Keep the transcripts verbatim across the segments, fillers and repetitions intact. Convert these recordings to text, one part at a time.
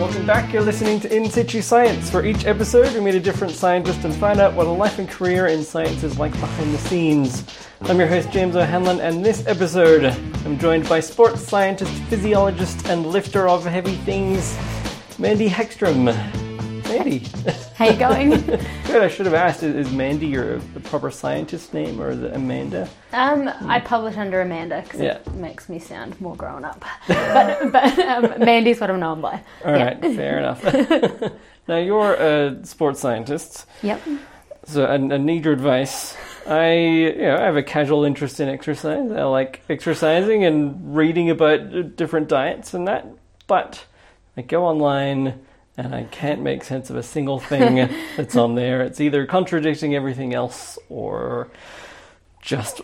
Welcome back, you're listening to In Situ Science. For each episode, we meet a different scientist and find out what a life and career in science is like behind the scenes. I'm your host, James O'Hanlon, and this episode, I'm joined by sports scientist, physiologist, and lifter of heavy things, Mandy Hagstrom. Mandy. How you going? Good, I should have asked, is Mandy your proper scientist name, or is it Amanda? Um, hmm. I publish under Amanda, because yeah. it makes me sound more grown up. but but um, Mandy's what I'm known by. All yeah. right, fair enough. Now, you're a sports scientist. Yep. So I, I need your advice. I, you know, I have a casual interest in exercise. I like exercising and reading about different diets and that, but I go online and I can't make sense of a single thing that's on there. It's either contradicting everything else or just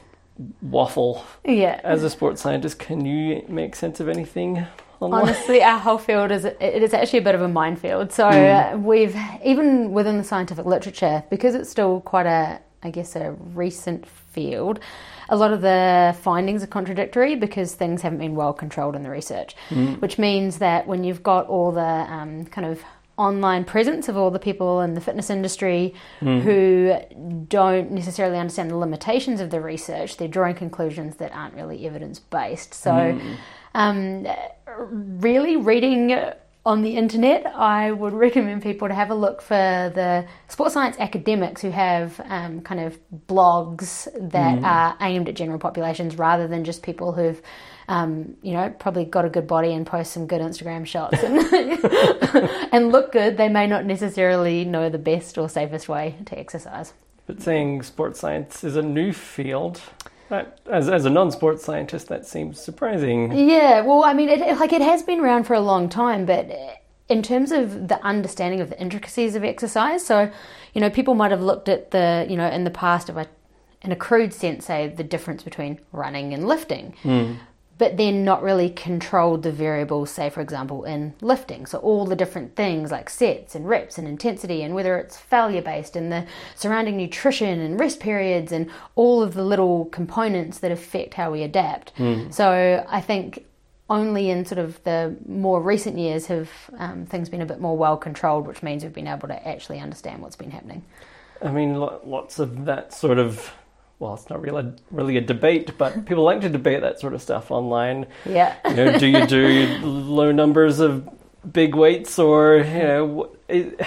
waffle. Yeah. As a sports scientist, can you make sense of anything online? Honestly, our whole field is it is actually a bit of a minefield. So mm. we've, even within the scientific literature, because it's still quite a, I guess, a recent field, a lot of the findings are contradictory because things haven't been well controlled in the research, mm. which means that when you've got all the um, kind of online presence of all the people in the fitness industry mm. who don't necessarily understand the limitations of the research, they're drawing conclusions that aren't really evidence-based. So mm. um, really reading on the internet, I would recommend people to have a look for the sports science academics who have um, kind of blogs that mm. are aimed at general populations rather than just people who've, um, you know, probably got a good body and post some good Instagram shots and, and look good. They may not necessarily know the best or safest way to exercise. But saying sports science is a new field, That, as as a non-sports scientist, that seems surprising. Yeah, well, I mean, it, like it has been around for a long time, but in terms of the understanding of the intricacies of exercise, so, you know, people might have looked at the, you know, in the past, if I, in a crude sense, say the difference between running and lifting, mm. but then not really controlled the variables, say, for example, in lifting. So all the different things like sets and reps and intensity and whether it's failure-based and the surrounding nutrition and rest periods and all of the little components that affect how we adapt. Mm. So I think only in sort of the more recent years have um, things been a bit more well-controlled, which means we've been able to actually understand what's been happening. I mean, lots of that sort of... well, it's not really, really a debate, but people like to debate that sort of stuff online. Yeah. You know, do you do low numbers of big weights or, you know, it,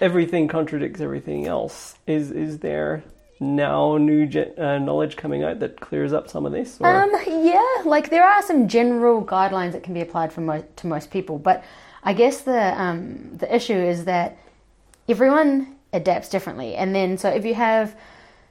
everything contradicts everything else. Is is there now new gen, uh, knowledge coming out that clears up some of this? Or? Um, yeah, like there are some general guidelines that can be applied for mo- to most people, but I guess the um, the issue is that everyone adapts differently. And then, so if you have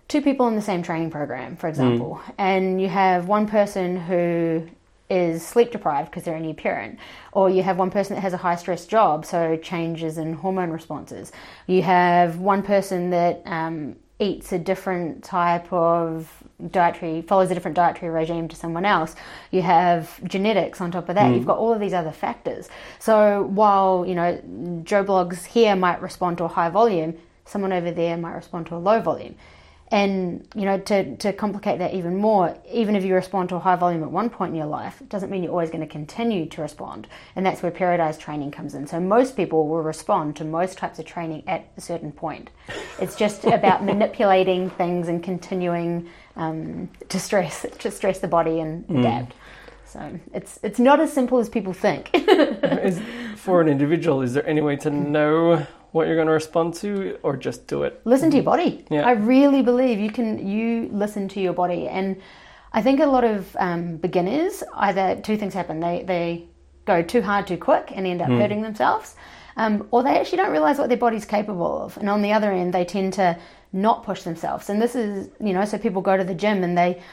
two people in the same training program, for example, mm. and you have one person who is sleep deprived because they're a new parent, or you have one person that has a high stress job, so changes in hormone responses. You have one person that um, eats a different type of dietary, follows a different dietary regime to someone else. You have genetics on top of that. Mm. You've got all of these other factors. So while, you know, Joe Bloggs here might respond to a high volume, someone over there might respond to a low volume. And, you know, to, to complicate that even more, even if you respond to a high volume at one point in your life, it doesn't mean you're always going to continue to respond. And that's where periodized training comes in. So most people will respond to most types of training at a certain point. It's just about manipulating things and continuing um, to stress to stress the body and mm. adapt. So it's it's not as simple as people think. Is, for an individual, is there any way to know what you're going to respond to, or just do it? Listen to your body. Yeah. I really believe you can, you listen to your body. And I think a lot of um, beginners, either two things happen. They they go too hard too quick and end up mm. hurting themselves, um, or they actually don't realize what their body's capable of. And on the other end, they tend to not push themselves. And this is, you know, so people go to the gym and they,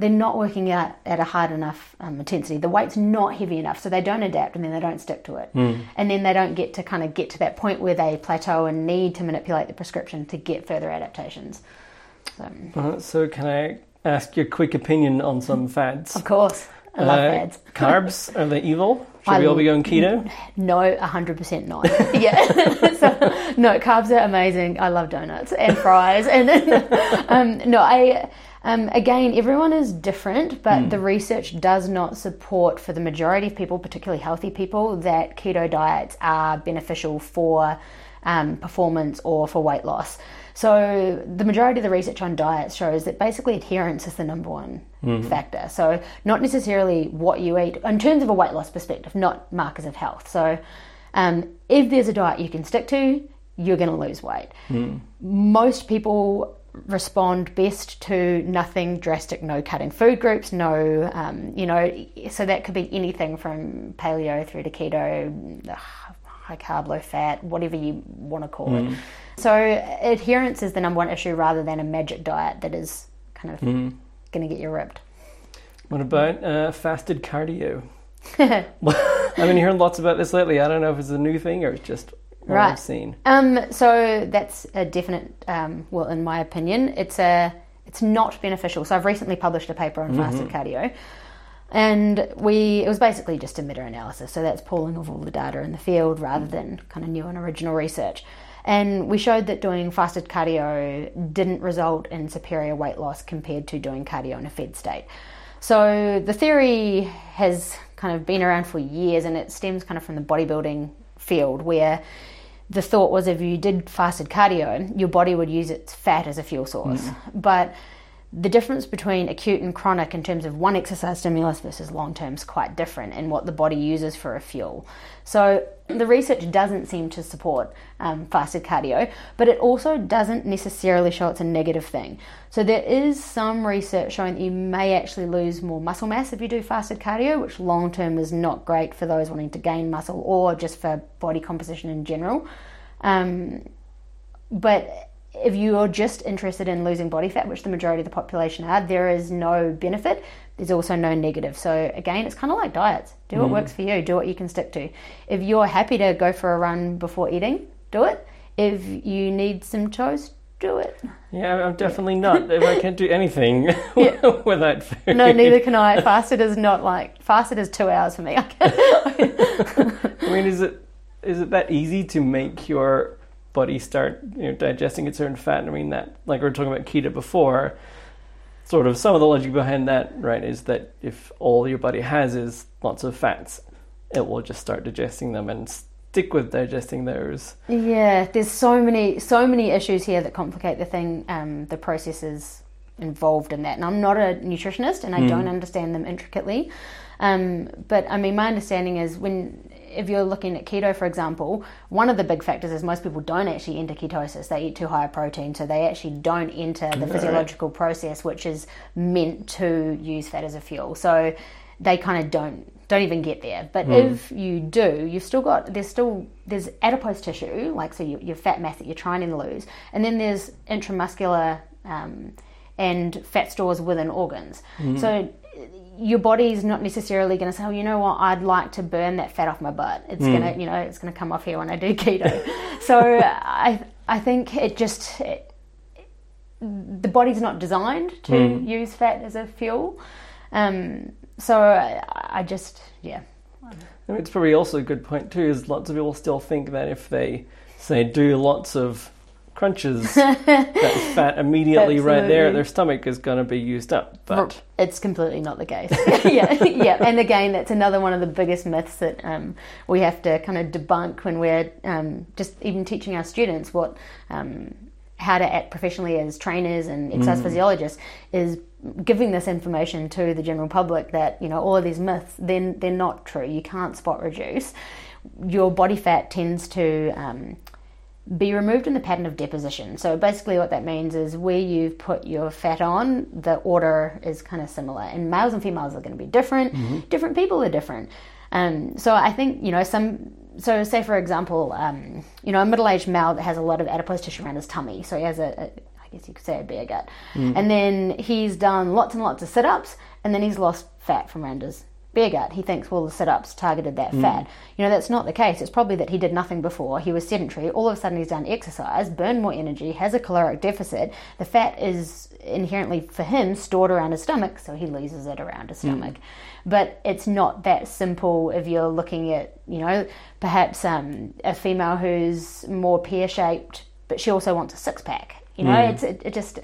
they're not working out at a hard enough um, intensity. The weight's not heavy enough, so they don't adapt and then they don't stick to it. Mm. And then they don't get to kind of get to that point where they plateau and need to manipulate the prescription to get further adaptations. So, uh, so can I ask your quick opinion on some fads? Of course. I love uh, fads. Carbs, are they evil? Should I, we all be going keto? No, one hundred percent not. Yeah. So, no, carbs are amazing. I love donuts and fries. And um, no, I... Um, again, everyone is different, but mm. the research does not support, for the majority of people, particularly healthy people, that keto diets are beneficial for um, performance or for weight loss. So the majority of the research on diets shows that basically adherence is the number one mm-hmm. factor. So not necessarily what you eat, in terms of a weight loss perspective, not markers of health. So um, if there's a diet you can stick to, you're going to lose weight. Mm. Most people respond best to nothing drastic, no cutting food groups, no, um, you know, so that could be anything from paleo through to keto, ugh, high carb, low fat, whatever you want to call mm. it. So adherence is the number one issue rather than a magic diet that is kind of mm. going to get you ripped. What about uh, fasted cardio? I've been hearing lots about this lately. I don't know if it's a new thing or it's just... Right. I've seen. Um, so that's a definite, um, well, in my opinion, it's a it's not beneficial. So I've recently published a paper on mm-hmm. fasted cardio, and we it was basically just a meta-analysis. So that's pooling of all the data in the field rather than kind of new and original research. And we showed that doing fasted cardio didn't result in superior weight loss compared to doing cardio in a fed state. So the theory has kind of been around for years, and it stems kind of from the bodybuilding field where the thought was if you did fasted cardio, your body would use its fat as a fuel source. Mm. But the difference between acute and chronic in terms of one exercise stimulus versus long-term is quite different in what the body uses for a fuel. So the research doesn't seem to support um, fasted cardio, but it also doesn't necessarily show it's a negative thing. So there is some research showing that you may actually lose more muscle mass if you do fasted cardio, which long-term is not great for those wanting to gain muscle or just for body composition in general. Um, but... If you're just interested in losing body fat, which the majority of the population are, there is no benefit. There's also no negative. So again, it's kind of like diets. Do what mm. works for you. Do what you can stick to. If you're happy to go for a run before eating, do it. If you need some toast, do it. Yeah, I'm definitely yeah. not. If I can't do anything without food. No, neither can I. Fasted is not like... Fasted is two hours for me. I mean, is it is it that easy to make your... body start you know, digesting its own fat? I mean, that, like we were talking about keto before, sort of some of the logic behind that, right, is that if all your body has is lots of fats, it will just start digesting them and stick with digesting those. Yeah, there's so many so many issues here that complicate the thing, um, the processes involved in that. And I'm not a nutritionist, and I mm. don't understand them intricately. Um, but, I mean, my understanding is when... If you're looking at keto, for example, one of the big factors is most people don't actually enter ketosis. They eat too high a protein, so they actually don't enter the physiological process, which is meant to use fat as a fuel. So they kind of don't don't even get there. But mm. if you do, you've still got there's still there's adipose tissue, like so your, your fat mass that you're trying to lose, and then there's intramuscular um, and fat stores within organs. Mm. So your body's not necessarily going to say, oh, you know what, I'd like to burn that fat off my butt. It's mm. going to, you know, it's going to come off here when I do keto. So I I think it just, it, the body's not designed to mm. use fat as a fuel. Um, so I, I just, yeah. I mean, it's probably also a good point too, is lots of people still think that if they say do lots of crunches, that fat immediately Absolutely. right there, their stomach is going to be used up. But it's completely not the case. yeah, yeah. And again, that's another one of the biggest myths that um, we have to kind of debunk when we're um, just even teaching our students what um, how to act professionally as trainers and exercise mm. physiologists is giving this information to the general public that, you know, all of these myths, then they're not true. You can't spot reduce. Your body fat tends to... Um, be removed in the pattern of deposition. So basically what that means is where you've put your fat on, the order is kind of similar. And males and females are going to be different. Mm-hmm. Different people are different. Um, so I think, you know, some... So say, for example, um, you know, a middle-aged male that has a lot of adipose tissue around his tummy. So he has a, a I guess you could say a bear gut. Mm. And then he's done lots and lots of sit-ups, and then he's lost fat from around his bear gut. He thinks, well, the sit-ups targeted that mm. fat. You know, that's not the case. It's probably that he did nothing before. He was sedentary. All of a sudden he's done exercise, burned more energy, has a caloric deficit. The fat is inherently, for him, stored around his stomach, so he loses it around his stomach. Mm. But it's not that simple if you're looking at, you know, perhaps um, a female who's more pear-shaped, but she also wants a six-pack. You know, mm. it's, it, it just...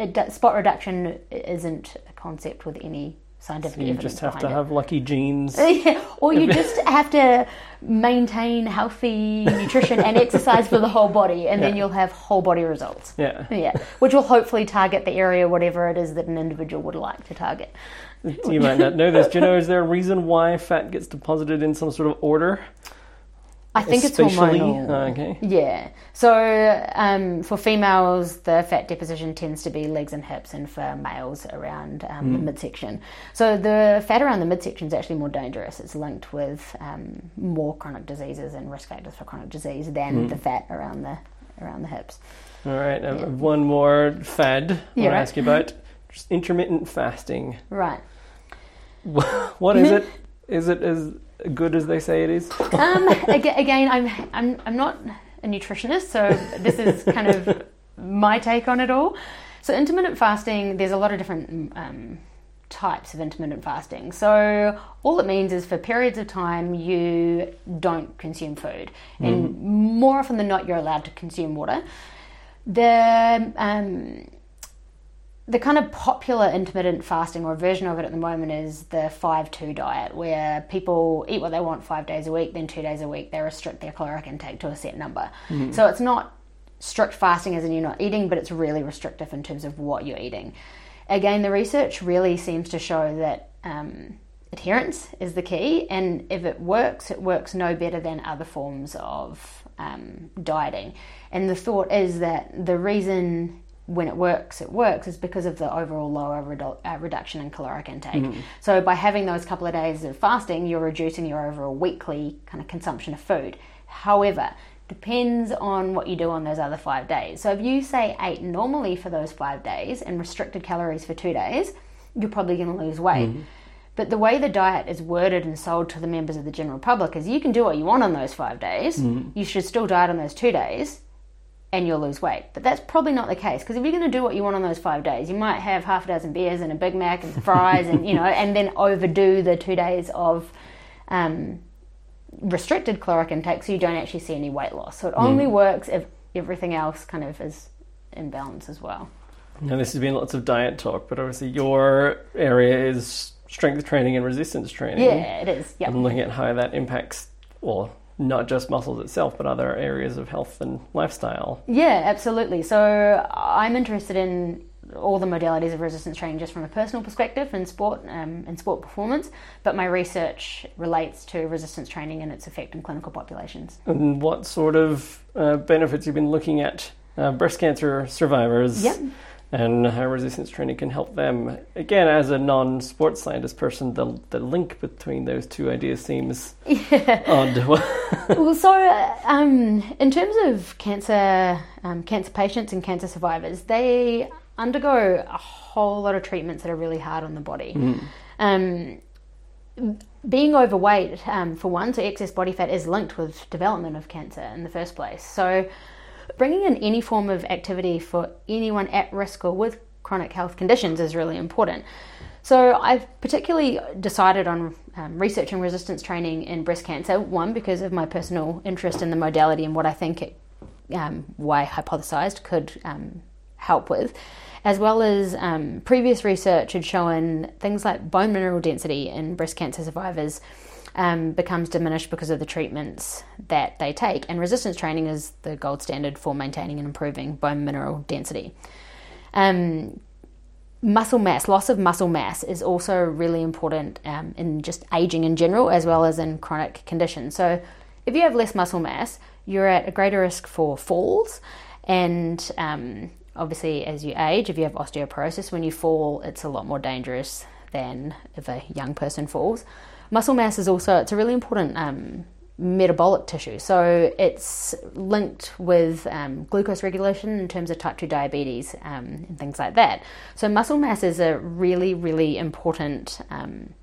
it do, spot reduction isn't a concept with any scientific so you evidence. You just have to it. have lucky genes. Yeah. Or you just have to maintain healthy nutrition and exercise for the whole body, and yeah. then you'll have whole body results. Yeah. Yeah. Which will hopefully target the area, whatever it is that an individual would like to target. You might not know this. Do you know, is there a reason why fat gets deposited in some sort of order? I think it's hormonal. Oh, okay. Yeah. So um, for females, the fat deposition tends to be legs and hips, and for males, around um, mm. the midsection. So the fat around the midsection is actually more dangerous. It's linked with um, more chronic diseases and risk factors for chronic disease than mm. the fat around the around the hips. All right. Yeah. Um, one more fad I want to ask you about. Just intermittent fasting. Right. What is it? Is it is good as they say it is? um, again, I'm I'm I'm not a nutritionist, so this is kind of my take on it all. So intermittent fasting, there's a lot of different um, types of intermittent fasting. So all it means is for periods of time you don't consume food, and mm. more often than not, you're allowed to consume water. The um, The kind of popular intermittent fasting, or a version of it at the moment, is the five two diet, where people eat what they want five days a week, then two days a week they restrict their caloric intake to a set number. Mm-hmm. So it's not strict fasting as in you're not eating, but it's really restrictive in terms of what you're eating. Again, the research really seems to show that um, adherence is the key, and if it works, it works no better than other forms of um, dieting. And the thought is that the reason... when it works, it works, is because of the overall lower redu- uh, reduction in caloric intake. Mm. So by having those couple of days of fasting, you're reducing your overall weekly kind of consumption of food. However, depends on what you do on those other five days. So if you, say, ate normally for those five days and restricted calories for two days, you're probably going to lose weight. Mm. But the way the diet is worded and sold to the members of the general public is you can do what you want on those five days. Mm. You should still diet on those two days. And you'll lose weight. But that's probably not the case, because if you're going to do what you want on those five days, you might have half a dozen beers and a Big Mac and fries and, you know, and then overdo the two days of um, restricted caloric intake, so you don't actually see any weight loss. So it only mm. works if everything else kind of is in balance as well. Now, this has been lots of diet talk, but obviously your area is strength training and resistance training. Yeah, it is. Yep. I'm looking at how that impacts all. Not just muscles itself, but other areas of health and lifestyle. Yeah, absolutely. So I'm interested in all the modalities of resistance training just from a personal perspective in sport um, and sport performance, but my research relates to resistance training and its effect in clinical populations. And what sort of uh, benefits you've been looking at uh, breast cancer survivors yep. and how resistance training can help them. Again, as a non-sports scientist person, the the link between those two ideas seems yeah. odd. Well, so um, in terms of cancer, um, cancer patients and cancer survivors, they undergo a whole lot of treatments that are really hard on the body. Mm. Um, being overweight, um, for one, so excess body fat is linked with development of cancer in the first place. So bringing in any form of activity for anyone at risk or with chronic health conditions is really important. So I've particularly decided on um, researching resistance training in breast cancer, one, because of my personal interest in the modality and what I think it, um, why hypothesized could um, help with, as well as um, previous research had shown things like bone mineral density in breast cancer survivors Um, becomes diminished because of the treatments that they take, and resistance training is the gold standard for maintaining and improving bone mineral density. Um, muscle mass, loss of muscle mass, is also really important um, in just aging in general, as well as in chronic conditions. So if you have less muscle mass, you're at a greater risk for falls, and um, obviously as you age, if you have osteoporosis, when you fall, it's a lot more dangerous than if a young person falls. Muscle mass is also, it's a really important um, metabolic tissue. So it's linked with um, glucose regulation in terms of type two diabetes um, and things like that. So muscle mass is a really, really important, um,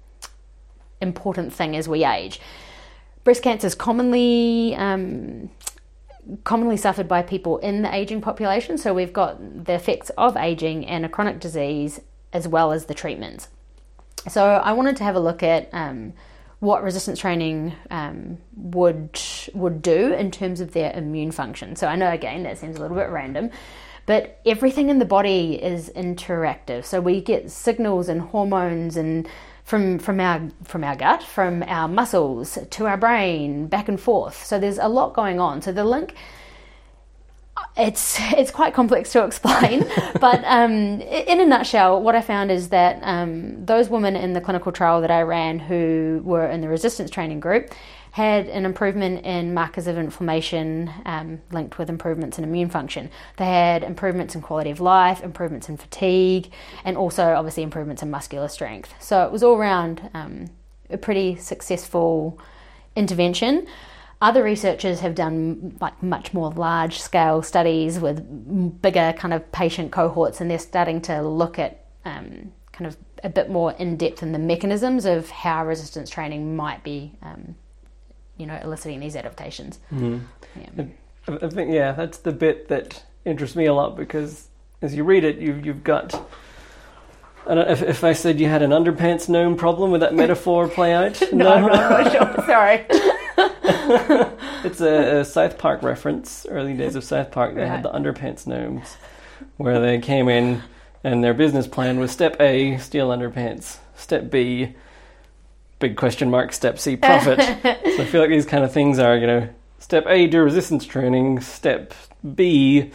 important thing as we age. Breast cancer is commonly... Um, commonly suffered by people in the aging population. So we've got the effects of aging and a chronic disease, as well as the treatments. So I wanted to have a look at um, what resistance training um, would would do in terms of their immune function. So I know, again, that seems a little bit random, But everything in the body is interactive. So we get signals and hormones and from from our from our gut, from our muscles to our brain, back and forth. So there's a lot going on. So the link, it's it's quite complex to explain, but um, in a nutshell, what I found is that um, those women in the clinical trial that I ran who were in the resistance training group had an improvement in markers of inflammation um, linked with improvements in immune function. They had improvements in quality of life, improvements in fatigue, and also obviously improvements in muscular strength. So it was all around um, a pretty successful intervention. Other researchers have done like much more large scale studies with bigger kind of patient cohorts, and they're starting to look at um, kind of a bit more in depth in the mechanisms of how resistance training might be um, you know, eliciting these adaptations. Mm. Yeah. I think, yeah, that's the bit that interests me a lot, because as you read it, you've, you've got... I don't, if, if I said you had an underpants gnome problem, would that metaphor play out? no, no, I'm not sure. Sorry. It's a, a South Park reference, early days of South Park. They right. had the underpants gnomes, where they came in and their business plan was step A, steal underpants. Step B... big question mark, step C, profit. So I feel like these kind of things are, you know, step A, do resistance training. Step B,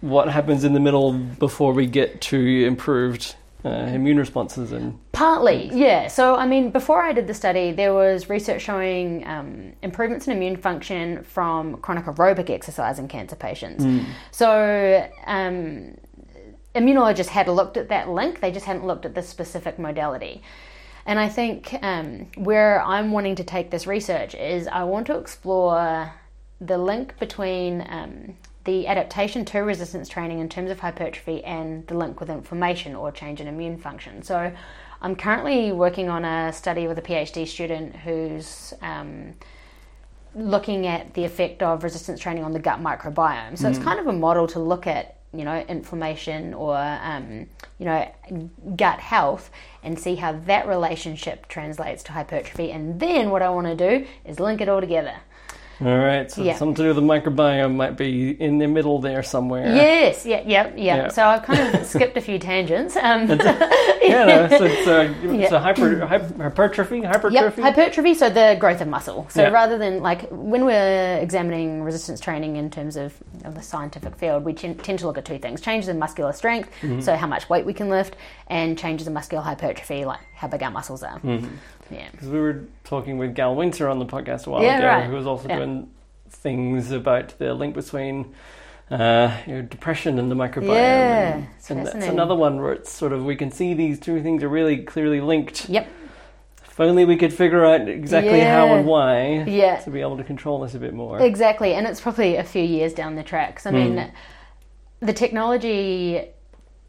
what happens in the middle before we get to improved uh, immune responses? And partly, yeah. So, I mean, before I did the study, there was research showing um, improvements in immune function from chronic aerobic exercise in cancer patients. Mm. So... Um, immunologists had looked at that link. They just hadn't looked at this specific modality. And I think um, where I'm wanting to take this research is I want to explore the link between um, the adaptation to resistance training in terms of hypertrophy and the link with inflammation or change in immune function. So I'm currently working on a study with a PhD student who's um, looking at the effect of resistance training on the gut microbiome. So mm. it's kind of a model to look at, you know, inflammation or, um, you know, gut health, and see how that relationship translates to hypertrophy. And then what I want to do is link it all together. All right. So yeah. something to do with the microbiome might be in the middle there somewhere. Yes. Yeah. Yeah. Yeah. yeah. So I've kind of skipped a few tangents. Um, yeah. No, so so, yeah. so hyper, hyper, hypertrophy, hypertrophy. Yep, hypertrophy. So the growth of muscle. So yeah. rather than like when we're examining resistance training in terms of, of the scientific field, we t- tend to look at two things: changes in muscular strength, mm-hmm. so how much weight we can lift, and changes in muscular hypertrophy, like how big our muscles are. Mm-hmm. Yeah. Because we were talking with Gal Winter on the podcast a while yeah, ago, right. who was also yeah. doing things about the link between uh, you know, depression and the microbiome. Yeah, and, and that's another one where it's sort of, we can see these two things are really clearly linked. Yep. If only we could figure out exactly yeah. how and why yeah. to be able to control this a bit more. Exactly, and it's probably a few years down the track. So, I mm. mean, the technology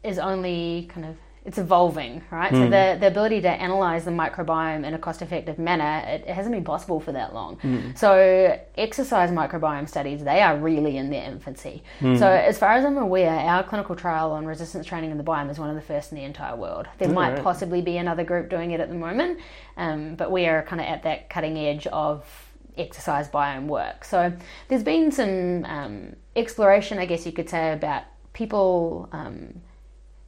is only kind of, it's evolving, right? Mm. So the, the ability to analyse the microbiome in a cost-effective manner, it, it hasn't been possible for that long. Mm. So exercise microbiome studies, they are really in their infancy. Mm. So as far as I'm aware, our clinical trial on resistance training in the biome is one of the first in the entire world. There All might right. possibly be another group doing it at the moment, um, but we are kind of at that cutting edge of exercise biome work. So there's been some um, exploration, I guess you could say, about people... Um,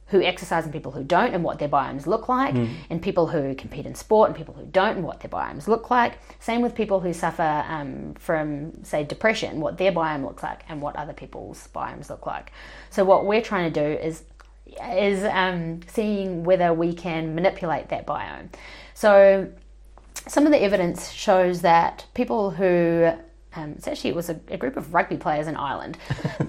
who exercise and people who don't, and what their biomes look like, mm. and people who compete in sport and people who don't, and what their biomes look like. Same with people who suffer um, from, say, depression, what their biome looks like and what other people's biomes look like. So what we're trying to do is is um, seeing whether we can manipulate that biome. So some of the evidence shows that people who Um, it's actually, it was a, a group of rugby players in Ireland.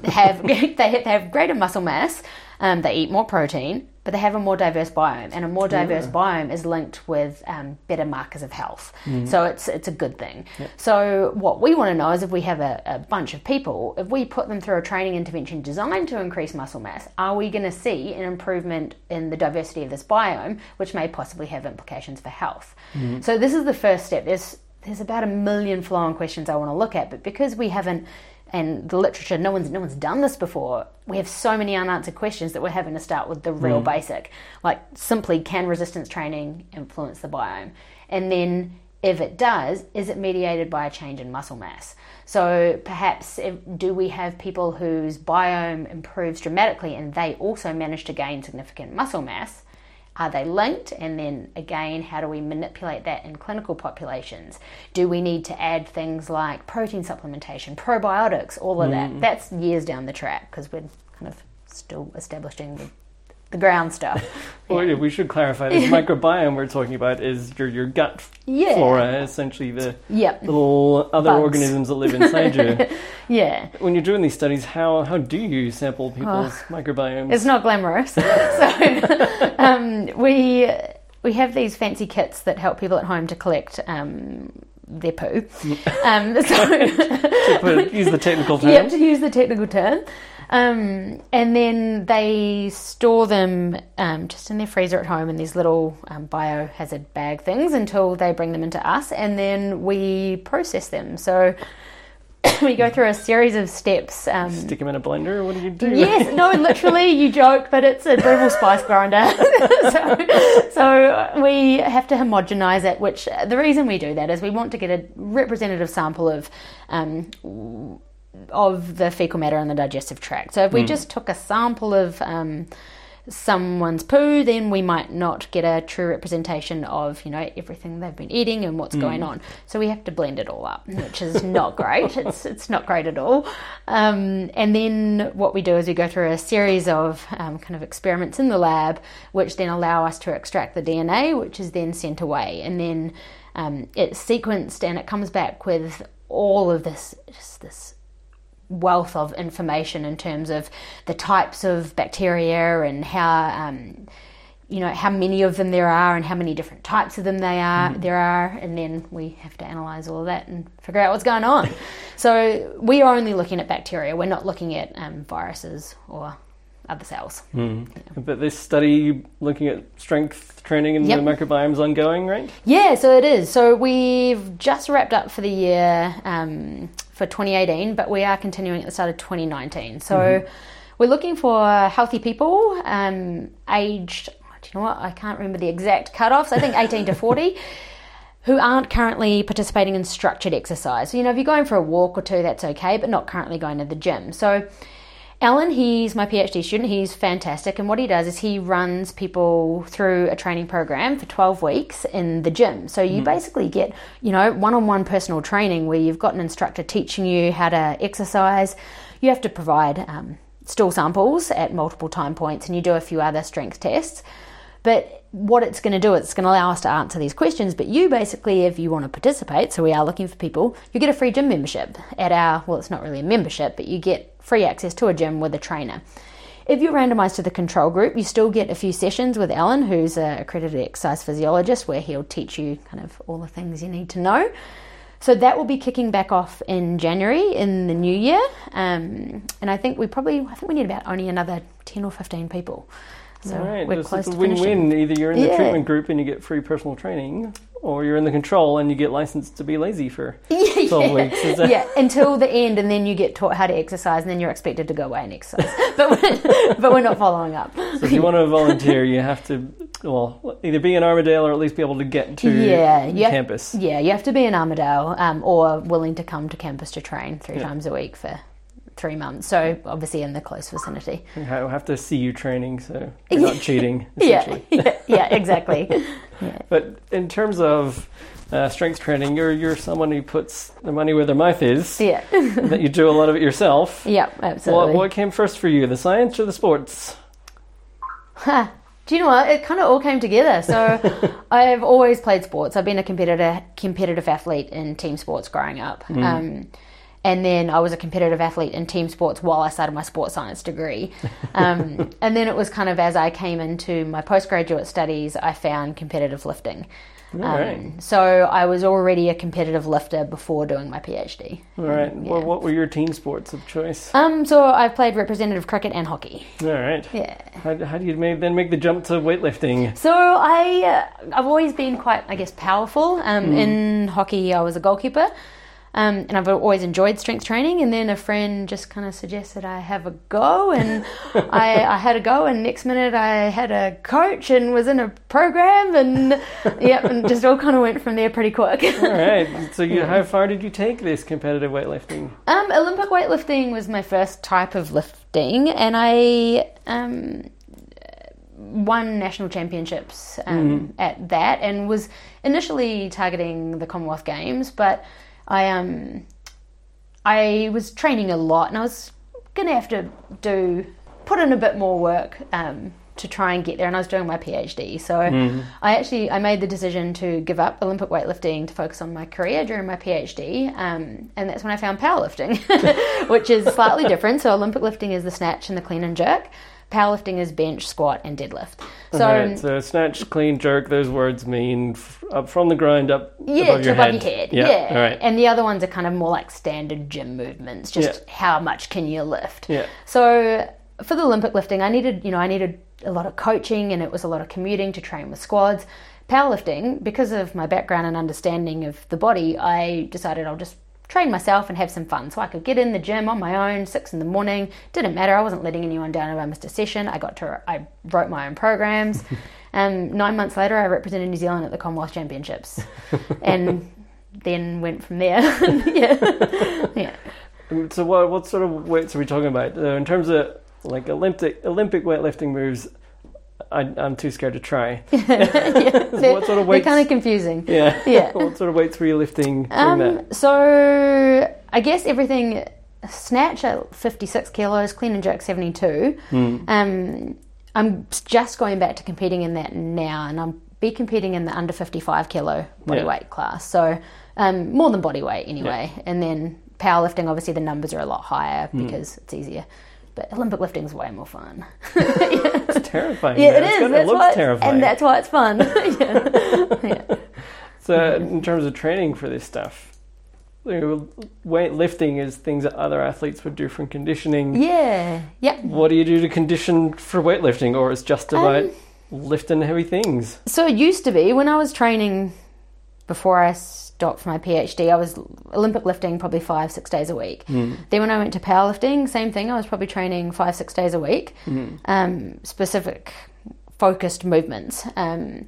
They have they, they have greater muscle mass, um, they eat more protein, but they have a more diverse biome, and a more diverse yeah. biome is linked with um, better markers of health. Mm-hmm. So it's it's a good thing. Yep. So what we want to know is if we have a, a bunch of people, if we put them through a training intervention designed to increase muscle mass, are we going to see an improvement in the diversity of this biome, which may possibly have implications for health? Mm-hmm. So this is the first step. There's There's about a million flow-on questions I want to look at, but because we haven't, and the literature, no one's no one's done this before, we have so many unanswered questions that we're having to start with the real mm. basic, like simply, can resistance training influence the biome? And then If it does, is it mediated by a change in muscle mass? So perhaps if, do we have people whose biome improves dramatically and they also manage to gain significant muscle mass? Are they linked? And then again, how do we manipulate that in clinical populations? Do we need to add things like protein supplementation, probiotics, all of that? Mm. That's years down the track because we're kind of still establishing the the ground stuff. Well, yeah. Yeah, we should clarify this microbiome we're talking about is your, your gut yeah. flora, essentially the yep. little other Bugs. organisms that live inside you. Yeah. When you're doing these studies, how, how do you sample people's oh, microbiomes? It's not glamorous. so um, we we have these fancy kits that help people at home to collect um, their poo. Um, so to put, use the technical term. Yep, to use the technical term. Um, and then they store them um, just in their freezer at home in these little um, biohazard bag things until they bring them into us, and then we process them. So we go through a series of steps. Um, Stick them in a blender? What do you do? Yes, no, literally, you joke, but it's a Breville spice grinder. so, so we have to homogenize it, which the reason we do that is we want to get a representative sample of... Um, of the fecal matter in the digestive tract. So if we mm. just took a sample of um, someone's poo, then we might not get a true representation of, you know, everything they've been eating and what's mm. going on. So we have to blend it all up, which is not great. It's it's not great at all. Um, and then what we do is we go through a series of um, kind of experiments in the lab, which then allow us to extract the D N A, which is then sent away. And then um, it's sequenced and it comes back with all of this, just this wealth of information in terms of the types of bacteria and how um, you know how many of them there are and how many different types of them they are mm. there are, and then we have to analyze all of that and figure out what's going on. So we are only looking at bacteria. We're not looking at um, viruses or other cells. Mm. Yeah. But this study looking at strength training and yep. the microbiome is ongoing, right? Yeah, so it is. So we've just wrapped up for the year. Um, for twenty eighteen, but we are continuing at the start of twenty nineteen. So mm-hmm. we're looking for healthy people, um, aged, do you know what, I can't remember the exact cutoffs, I think eighteen to forty, who aren't currently participating in structured exercise. So, you know, if you're going for a walk or two, that's okay, but not currently going to the gym. So Alan, he's my PhD student, he's fantastic, and what he does is he runs people through a training program for twelve weeks in the gym. So you mm. basically get, you know, one-on-one personal training where you've got an instructor teaching you how to exercise. You have to provide um, stool samples at multiple time points, and you do a few other strength tests. But what it's going to do, it's going to allow us to answer these questions, but you basically, if you want to participate, so we are looking for people, you get a free gym membership at our, well, it's not really a membership, but you get free access to a gym with a trainer. If you're randomized to the control group, you still get a few sessions with Alan, who's an accredited exercise physiologist, where he'll teach you kind of all the things you need to know. So that will be kicking back off in January in the new year. Um, and I think we probably, I think we need about only another ten or fifteen people. So right, we're close to finishing. It's a win-win. Either you're in yeah. the treatment group and you get free personal training, or you're in the control and you get licensed to be lazy for yeah. twelve weeks. Is that... Yeah, until the end, and then you get taught how to exercise, and then you're expected to go away and exercise. But we're, but we're not following up. So if you want to volunteer, you have to, well, either be in Armidale or at least be able to get to yeah, campus. Have, yeah, you have to be in Armidale um, or willing to come to campus to train three yeah. times a week for three months, so obviously in the close vicinity. Okay, we'll have to see you training, so you're not cheating, essentially. Yeah, yeah, yeah, exactly. Yeah. But in terms of uh, strength training, you're you're someone who puts the money where their mouth is. Yeah. That you do a lot of it yourself. Yeah, absolutely. What, what came first for you, the science or the sports? Huh. Do you know what? It kind of all came together. So I've always played sports. I've been a competitor, competitive athlete in team sports growing up. Mm. Um, And then I was a competitive athlete in team sports while I started my sports science degree. Um, and then it was kind of as I came into my postgraduate studies, I found competitive lifting. Um, right. So I was already a competitive lifter before doing my PhD. All right. And, yeah. Well, what were your team sports of choice? Um, so I played representative cricket and hockey. All right. Yeah. How, how do you make, then make the jump to weightlifting? So I, uh, I've always been quite, I guess, powerful. Um, mm. In hockey, I was a goalkeeper. Um, and I've always enjoyed strength training, and then a friend just kind of suggested I have a go, and I, I had a go, and next minute I had a coach and was in a program, and yep, and just all kind of went from there pretty quick. All right. So you, yeah. How far did you take this competitive weightlifting? Um, Olympic weightlifting was my first type of lifting, and I um, won national championships um, mm. at that, and was initially targeting the Commonwealth Games, but I um, I was training a lot, and I was gonna have to do put in a bit more work um, to try and get there. And I was doing my PhD, so mm-hmm. I actually I made the decision to give up Olympic weightlifting to focus on my career during my PhD, um, and that's when I found powerlifting, which is slightly different. So Olympic lifting is the snatch and the clean and jerk. Powerlifting is bench, squat, and deadlift. So, right, so snatch, clean, jerk, those words mean f- up from the ground up yeah, above your above head. Your head. Yeah, yeah. All right. And the other ones are kind of more like standard gym movements, just yeah. how much can you lift. Yeah. So for the Olympic lifting, I needed, you know, I needed a lot of coaching, and it was a lot of commuting to train with squads. Powerlifting, because of my background and understanding of the body, I decided I'll just train myself and have some fun. So I could get in the gym on my own, six in the morning. Didn't matter. I wasn't letting anyone down if I missed a session. I got to, I wrote my own programs. Um, nine months later, I represented New Zealand at the Commonwealth Championships, and then went from there. yeah. yeah. So what what sort of weights are we talking about? Uh, in terms of like Olympic Olympic weightlifting moves, I, I'm too scared to try. yeah, so what sort of weights? They're kind of confusing. Yeah. yeah. What sort of weights were you lifting doing um, that? So I guess everything, snatch at fifty-six kilos, clean and jerk seventy-two. Mm. Um, I'm just going back to competing in that now, and I'll be competing in the under fifty-five kilo body yeah. weight class. So um, more than body weight anyway. Yeah. And then powerlifting, obviously the numbers are a lot higher mm. because it's easier. But Olympic lifting is way more fun. It's terrifying. Yeah, man. It is. It looks terrifying. And that's why it's fun. yeah. yeah. So in terms of training for this stuff, weightlifting is things that other athletes would do from conditioning. Yeah. Yep. What do you do to condition for weightlifting, or it's just about um, lifting heavy things? So it used to be when I was training before I stopped for my PhD, I was Olympic lifting probably five, six days a week. Mm. Then when I went to powerlifting, same thing. I was probably training five, six days a week, mm. um, specific focused movements. Um,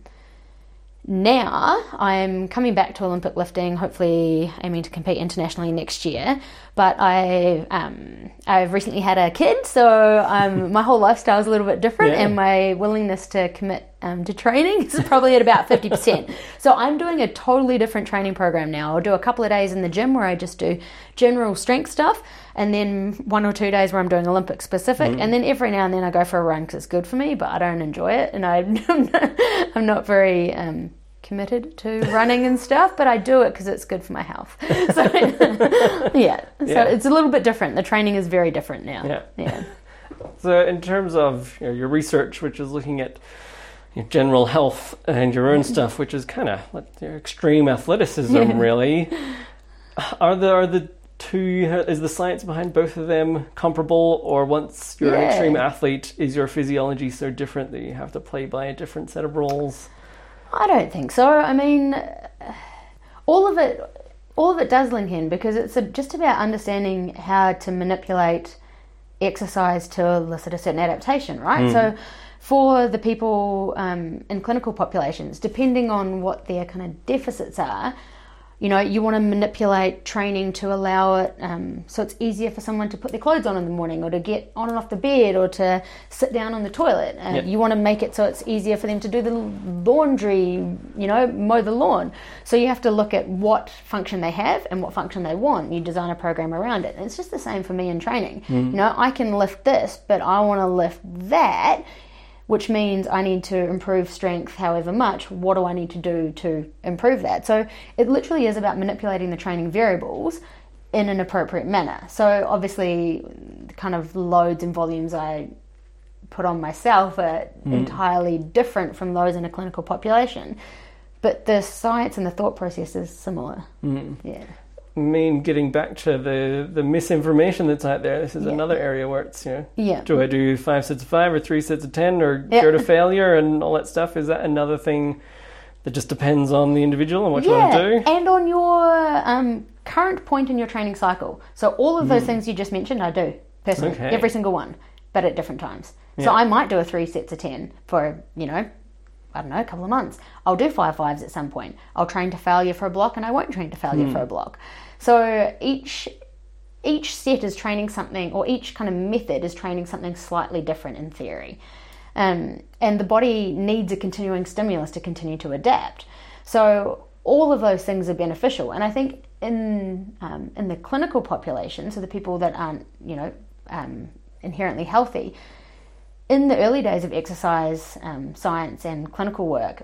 now I'm coming back to Olympic lifting, hopefully aiming to compete internationally next year. But I, um, I've recently had a kid, so um, my whole lifestyle is a little bit different, yeah. and my willingness to commit um, to training is probably at about fifty percent. So I'm doing a totally different training program now. I'll do a couple of days in the gym where I just do general strength stuff, and then one or two days where I'm doing Olympic specific, mm. and then every now and then I go for a run because it's good for me, but I don't enjoy it, and I, I'm, not, I'm not very um, committed to running and stuff, but I do it because it's good for my health. So yeah. yeah, so it's a little bit different. The training is very different now. Yeah. yeah. So in terms of you know, your research, which is looking at your general health and your own stuff, which is kind of like your extreme athleticism, yeah. really, are the are the two is the science behind both of them comparable, or once you're yeah. an extreme athlete, is your physiology so different that you have to play by a different set of rules? I don't think so. I mean, all of it, all of it does link in, because it's a, just about understanding how to manipulate exercise to elicit a certain adaptation, right? Mm. So, for the people um, in clinical populations, depending on what their kind of deficits are, you know, you want to manipulate training to allow it um, so it's easier for someone to put their clothes on in the morning, or to get on and off the bed, or to sit down on the toilet. Uh, yep. You want to make it so it's easier for them to do the laundry, you know, mow the lawn. So you have to look at what function they have and what function they want. You design a program around it. And it's just the same for me in training. Mm-hmm. You know, I can lift this, but I want to lift that, which means I need to improve strength however much. What do I need to do to improve that? So it literally is about manipulating the training variables in an appropriate manner. So obviously the kind of loads and volumes I put on myself are mm. entirely different from those in a clinical population. But the science and the thought process is similar. Mm. Yeah. I mean, getting back to the, the misinformation that's out there, this is yeah. another area where it's, you know, yeah. do I do five sets of five or three sets of ten, or yeah. go to failure and all that stuff? Is that another thing It just depends on the individual and what yeah, you want to do. And on your um, current point in your training cycle. So all of those mm. things you just mentioned, I do personally, okay. every single one, but at different times. Yeah. So I might do a three sets of ten for, you know, I don't know, a couple of months. I'll do five fives at some point. I'll train to failure for a block and I won't train to failure mm. for a block. So each each set is training something, or each kind of method is training something slightly different in theory. Um, and the body needs a continuing stimulus to continue to adapt. So all of those things are beneficial. And I think in um, in the clinical population, so the people that aren't, you know, um, inherently healthy, in the early days of exercise um, science and clinical work,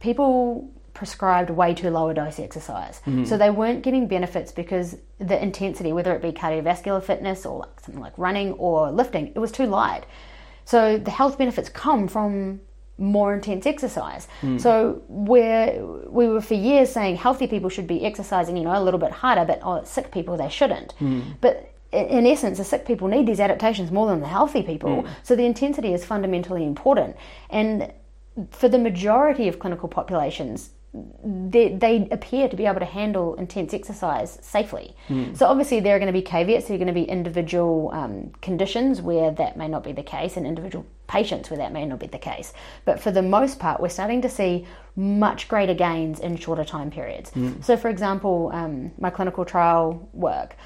people prescribed way too low a dose exercise. Mm-hmm. So they weren't getting benefits because the intensity, whether it be cardiovascular fitness or something like running or lifting, it was too light. So the health benefits come from more intense exercise. Mm. So we're, we were for years saying healthy people should be exercising, you know, a little bit harder, but oh, sick people, they shouldn't. Mm. But in essence, the sick people need these adaptations more than the healthy people. Mm. So the intensity is fundamentally important. And for the majority of clinical populations, They, they appear to be able to handle intense exercise safely. Mm. So obviously there are going to be caveats. There are going to be individual um, conditions where that may not be the case, and individual patients where that may not be the case. But for the most part, we're starting to see much greater gains in shorter time periods. Mm. So for example, um, my clinical trial work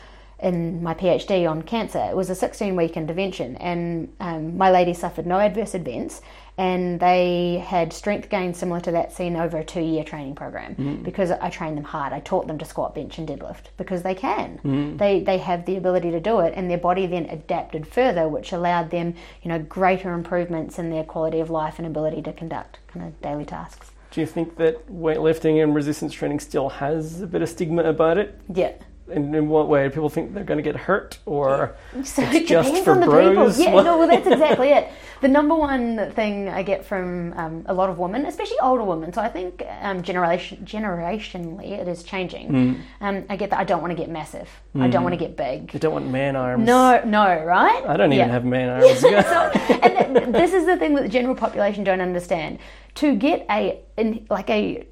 in my PhD on cancer, it was a sixteen-week intervention, and um, my lady suffered no adverse events, and they had strength gains similar to that seen over a two-year training program mm. because I trained them hard. I taught them to squat, bench, and deadlift because they can. Mm. They they have the ability to do it, and their body then adapted further, which allowed them, you know, greater improvements in their quality of life and ability to conduct kind of daily tasks. Do you think that weightlifting and resistance training still has a bit of stigma about it? Yeah. In, in what way? Do people think they're going to get hurt, or so it's it just for bros? Yeah, no, well, that's exactly it. The number one thing I get from um, a lot of women, especially older women, so I think um, generation, generationally it is changing. Mm. Um, I get that I don't want to get massive. Mm. I don't want to get big. You don't want man arms. No, no, right? I don't even yeah. have man arms. Yeah. So, and th- this is the thing that the general population don't understand. To get a, in, like a...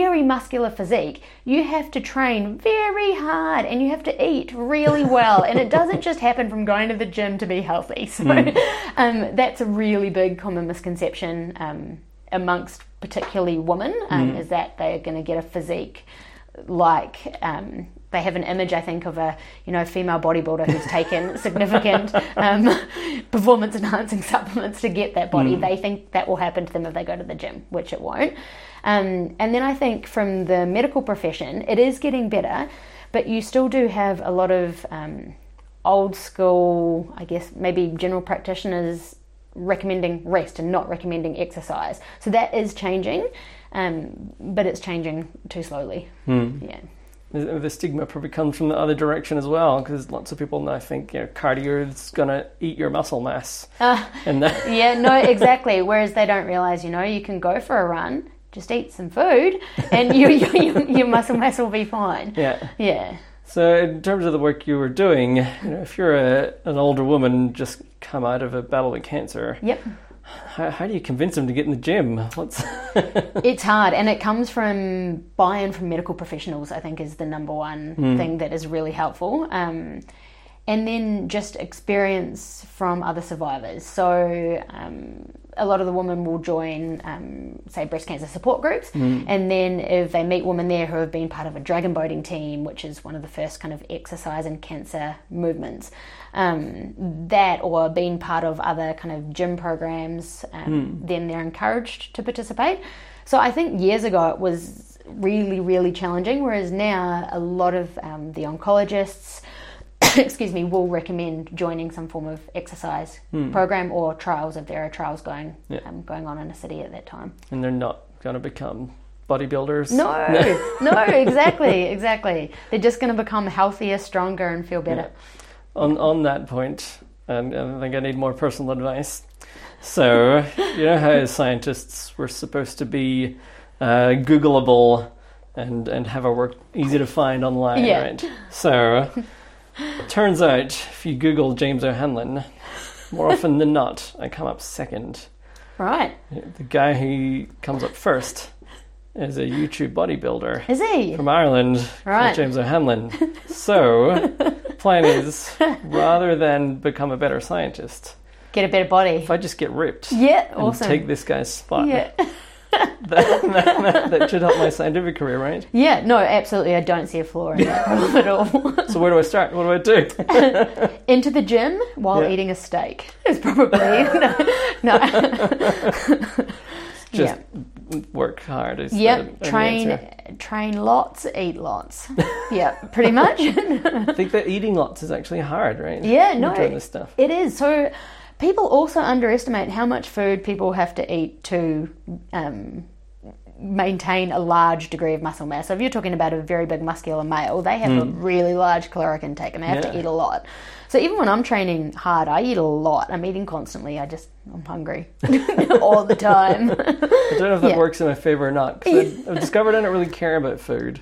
very muscular physique, you have to train very hard and you have to eat really well, and it doesn't just happen from going to the gym to be healthy. So mm. um, that's a really big common misconception um, amongst particularly women um, mm. is that they're going to get a physique like um, they have an image, I think, of a, you know, female bodybuilder who's taken significant um, performance enhancing supplements to get that body. Mm. They think that will happen to them if they go to the gym, which it won't. Um, and then I think from the medical profession, it is getting better, but you still do have a lot of um, old school, I guess, maybe general practitioners recommending rest and not recommending exercise. So that is changing, um, but it's changing too slowly. Hmm. Yeah. The stigma probably comes from the other direction as well, because lots of people now think, you know, cardio is going to eat your muscle mass. Uh, and that- yeah, no, exactly. Whereas they don't realise, you know, you can go for a run, just eat some food, and your your, your muscle mass will be fine. Yeah, yeah. So in terms of the work you were doing, you know, if you're a, an older woman just come out of a battle with cancer, yep. How, how do you convince them to get in the gym? What's it's hard, and it comes from buy-in from medical professionals, I think, is the number one mm. thing that is really helpful. Um, and then just experience from other survivors. So. Um, A lot of the women will join, um, say, breast cancer support groups. Mm. And then if they meet women there who have been part of a dragon boating team, which is one of the first kind of exercise and cancer movements, um, that or being part of other kind of gym programs, um, mm. then they're encouraged to participate. So I think years ago it was really, really challenging, whereas now a lot of um, the oncologists, excuse me, will recommend joining some form of exercise hmm. program or trials if there are trials going yeah. um, going on in a city at that time. And they're not going to become bodybuilders. No, no, no exactly, exactly. They're just going to become healthier, stronger, and feel better. Yeah. On on that point, um, I think I need more personal advice. So you know how as scientists we're supposed to be uh, Googleable and and have our work easy to find online, yeah. right? So. It turns out, if you Google James O'Hanlon, more often than not, I come up second. Right. Yeah, the guy who comes up first is a YouTube bodybuilder. Is he? From Ireland. Right. James O'Hanlon. So, plan is, rather than become a better scientist... Get a better body. If I just get ripped. Yeah, and awesome. Take this guy's spot. Yeah. that, that, that, that should help my scientific career, right? Yeah, no, absolutely. I don't see a flaw in that at all. So where do I start? What do I do? Into the gym while yeah. eating a steak is probably... no. no. Just yeah. work hard. Is yep. the, train, train lots, eat lots. Yeah, pretty much. I think that eating lots is actually hard, right? Yeah, no. Doing this stuff. It is. So people also underestimate how much food people have to eat to um, maintain a large degree of muscle mass. So if you're talking about a very big muscular male, they have mm. a really large caloric intake and they have yeah. to eat a lot. So even when I'm training hard, I eat a lot. I'm eating constantly. I just, I'm hungry all the time. I don't know if that yeah. works in my favour or not, because I've discovered I don't really care about food.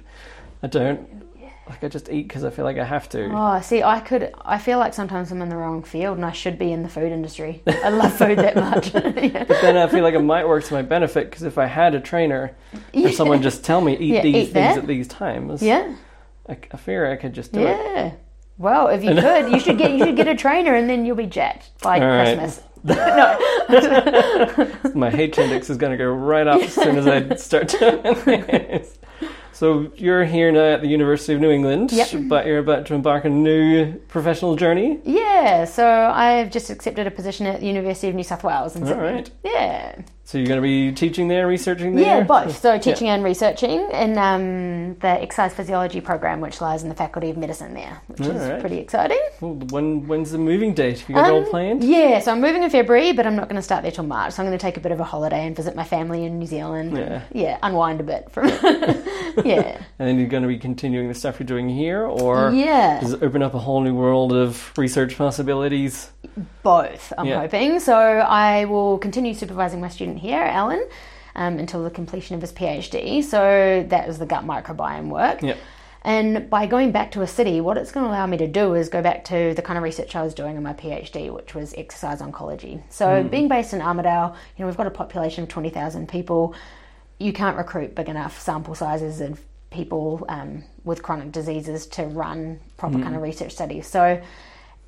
I don't. Like, I just eat because I feel like I have to. Oh, see, I could, I feel like sometimes I'm in the wrong field and I should be in the food industry. I love food that much. yeah. But then I feel like it might work to my benefit, because if I had a trainer yeah. or someone just tell me, eat yeah, these eat things that. at these times, yeah. I, I fear I could just do yeah. it. Yeah. Well, if you could, you should get you should get a trainer, and then you'll be jacked by right. Christmas. No, my hate index is going to go right up as soon as I start doing this. So you're here now at the University of New England, yep. but you're about to embark on a new professional journey. Yeah, so I've just accepted a position at the University of New South Wales. All right. Yeah. So you're going to be teaching there, researching there? Yeah, both. So teaching yeah. and researching in um, the exercise physiology program, which lies in the Faculty of Medicine there, which all is right. pretty exciting. Well, when, when's the moving date? Have you got um, it all planned? Yeah, so I'm moving in February, but I'm not going to start there till March. So I'm going to take a bit of a holiday and visit my family in New Zealand. Yeah. And, yeah, unwind a bit from yeah. And then you're going to be continuing the stuff you're doing here, or yeah. does it open up a whole new world of research possibilities? Both, I'm yeah. hoping. So I will continue supervising my student here, Alan, um, until the completion of his PhD. So that is the gut microbiome work. Yep. And by going back to a city, what it's going to allow me to do is go back to the kind of research I was doing in my PhD, which was exercise oncology. So mm. being based in Armidale, you know, we've got a population of twenty thousand people. You can't recruit big enough sample sizes of people um, with chronic diseases to run proper mm. kind of research studies. So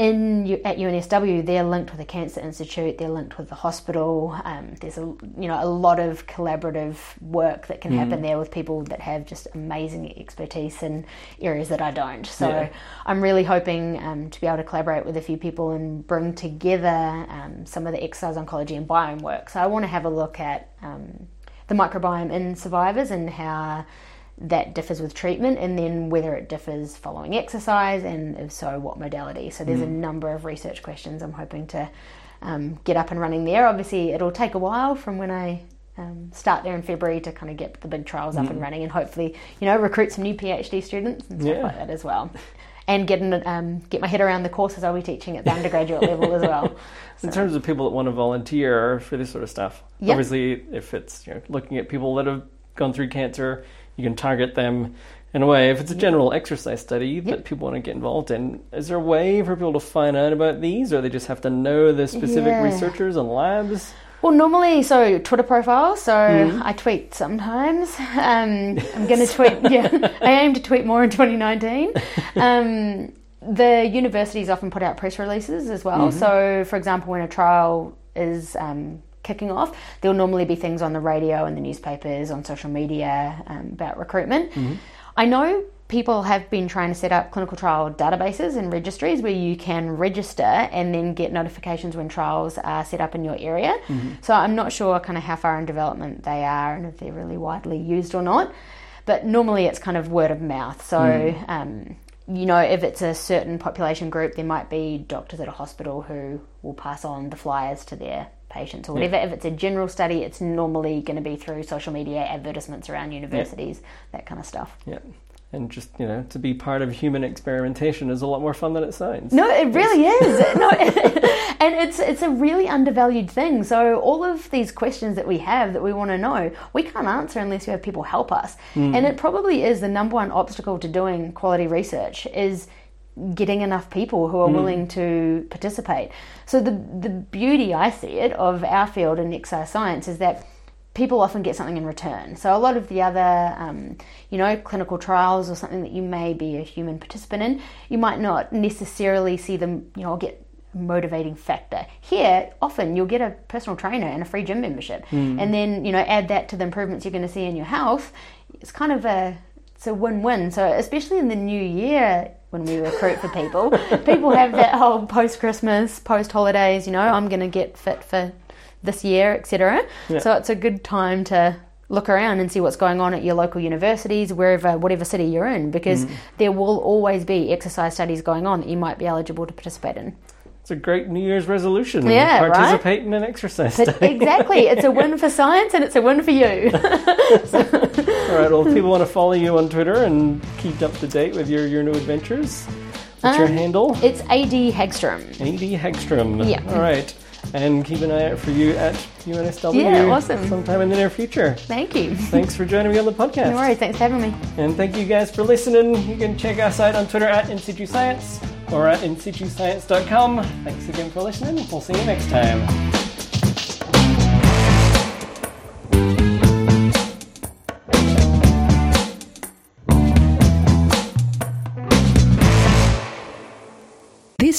in at U N S W, they're linked with the Cancer Institute, they're linked with the hospital. Um, there's a you know a lot of collaborative work that can mm. happen there with people that have just amazing expertise in areas that I don't. So yeah. I'm really hoping um, to be able to collaborate with a few people and bring together um, some of the exercise oncology and biome work. So I want to have a look at um, the microbiome in survivors and how that differs with treatment, and then whether it differs following exercise, and if so, what modality. So there's mm. a number of research questions I'm hoping to um, get up and running there. Obviously, it'll take a while from when I um, start there in February to kind of get the big trials mm. up and running, and hopefully, you know, recruit some new PhD students and stuff yeah. like that as well. And get, in, um, get my head around the courses I'll be teaching at the undergraduate level as well. So. In terms of people that want to volunteer for this sort of stuff, yep. obviously if it's you know, looking at people that have gone through cancer, you can target them in a way. If it's a general yep. exercise study yep. that people want to get involved in, is there a way for people to find out about these, or they just have to know the specific yeah. researchers and labs? Well, normally, so Twitter profile, so mm. I tweet sometimes. Um, I'm going to tweet, yeah, I aim to tweet more in twenty nineteen. Um, the universities often put out press releases as well. Mm-hmm. So, for example, when a trial is um, kicking off, there'll normally be things on the radio and the newspapers, on social media um, about recruitment. Mm-hmm. I know people have been trying to set up clinical trial databases and registries where you can register and then get notifications when trials are set up in your area. Mm-hmm. So I'm not sure kind of how far in development they are and if they're really widely used or not. But normally it's kind of word of mouth. So, mm. um, you know, if it's a certain population group, there might be doctors at a hospital who will pass on the flyers to their patients or whatever. Yeah. If it's a general study, it's normally going to be through social media, advertisements around universities, yeah. that kind of stuff. Yeah. And just, you know, to be part of human experimentation is a lot more fun than it sounds. No, it really is. No, and it's it's a really undervalued thing. So all of these questions that we have that we want to know, we can't answer unless you have people help us. Mm. And it probably is the number one obstacle to doing quality research is getting enough people who are mm. willing to participate. So the the beauty, I see it, of our field in X R science is that people often get something in return. So a lot of the other, um, you know, clinical trials or something that you may be a human participant in, you might not necessarily see them, you know, get motivating factor. Here, often you'll get a personal trainer and a free gym membership. Mm. And then, you know, add that to the improvements you're going to see in your health. It's kind of a, it's a win-win. So especially in the new year, when we recruit for people, people have that whole post-Christmas, post-holidays, you know, I'm going to get fit for this year, et cetera. Yeah. So it's a good time to look around and see what's going on at your local universities, wherever, whatever city you're in, because mm. there will always be exercise studies going on that you might be eligible to participate in. It's a great New Year's resolution. Yeah, participate right? in an exercise but study. Exactly. It's a win for science and it's a win for you. So. All right. Well, if people want to follow you on Twitter and keep up to date with your, your new adventures, what's um, your handle? It's A D Hagstrom. A D Hagstrom. Yeah. All right. And keep an eye out for you at U N S W yeah, awesome. sometime in the near future. Thank you. Thanks for joining me on the podcast. No worries. Thanks for having me. And thank you guys for listening. You can check our site on Twitter at In Situ Science or at in situ science dot com. Thanks again for listening. We'll see you next time. This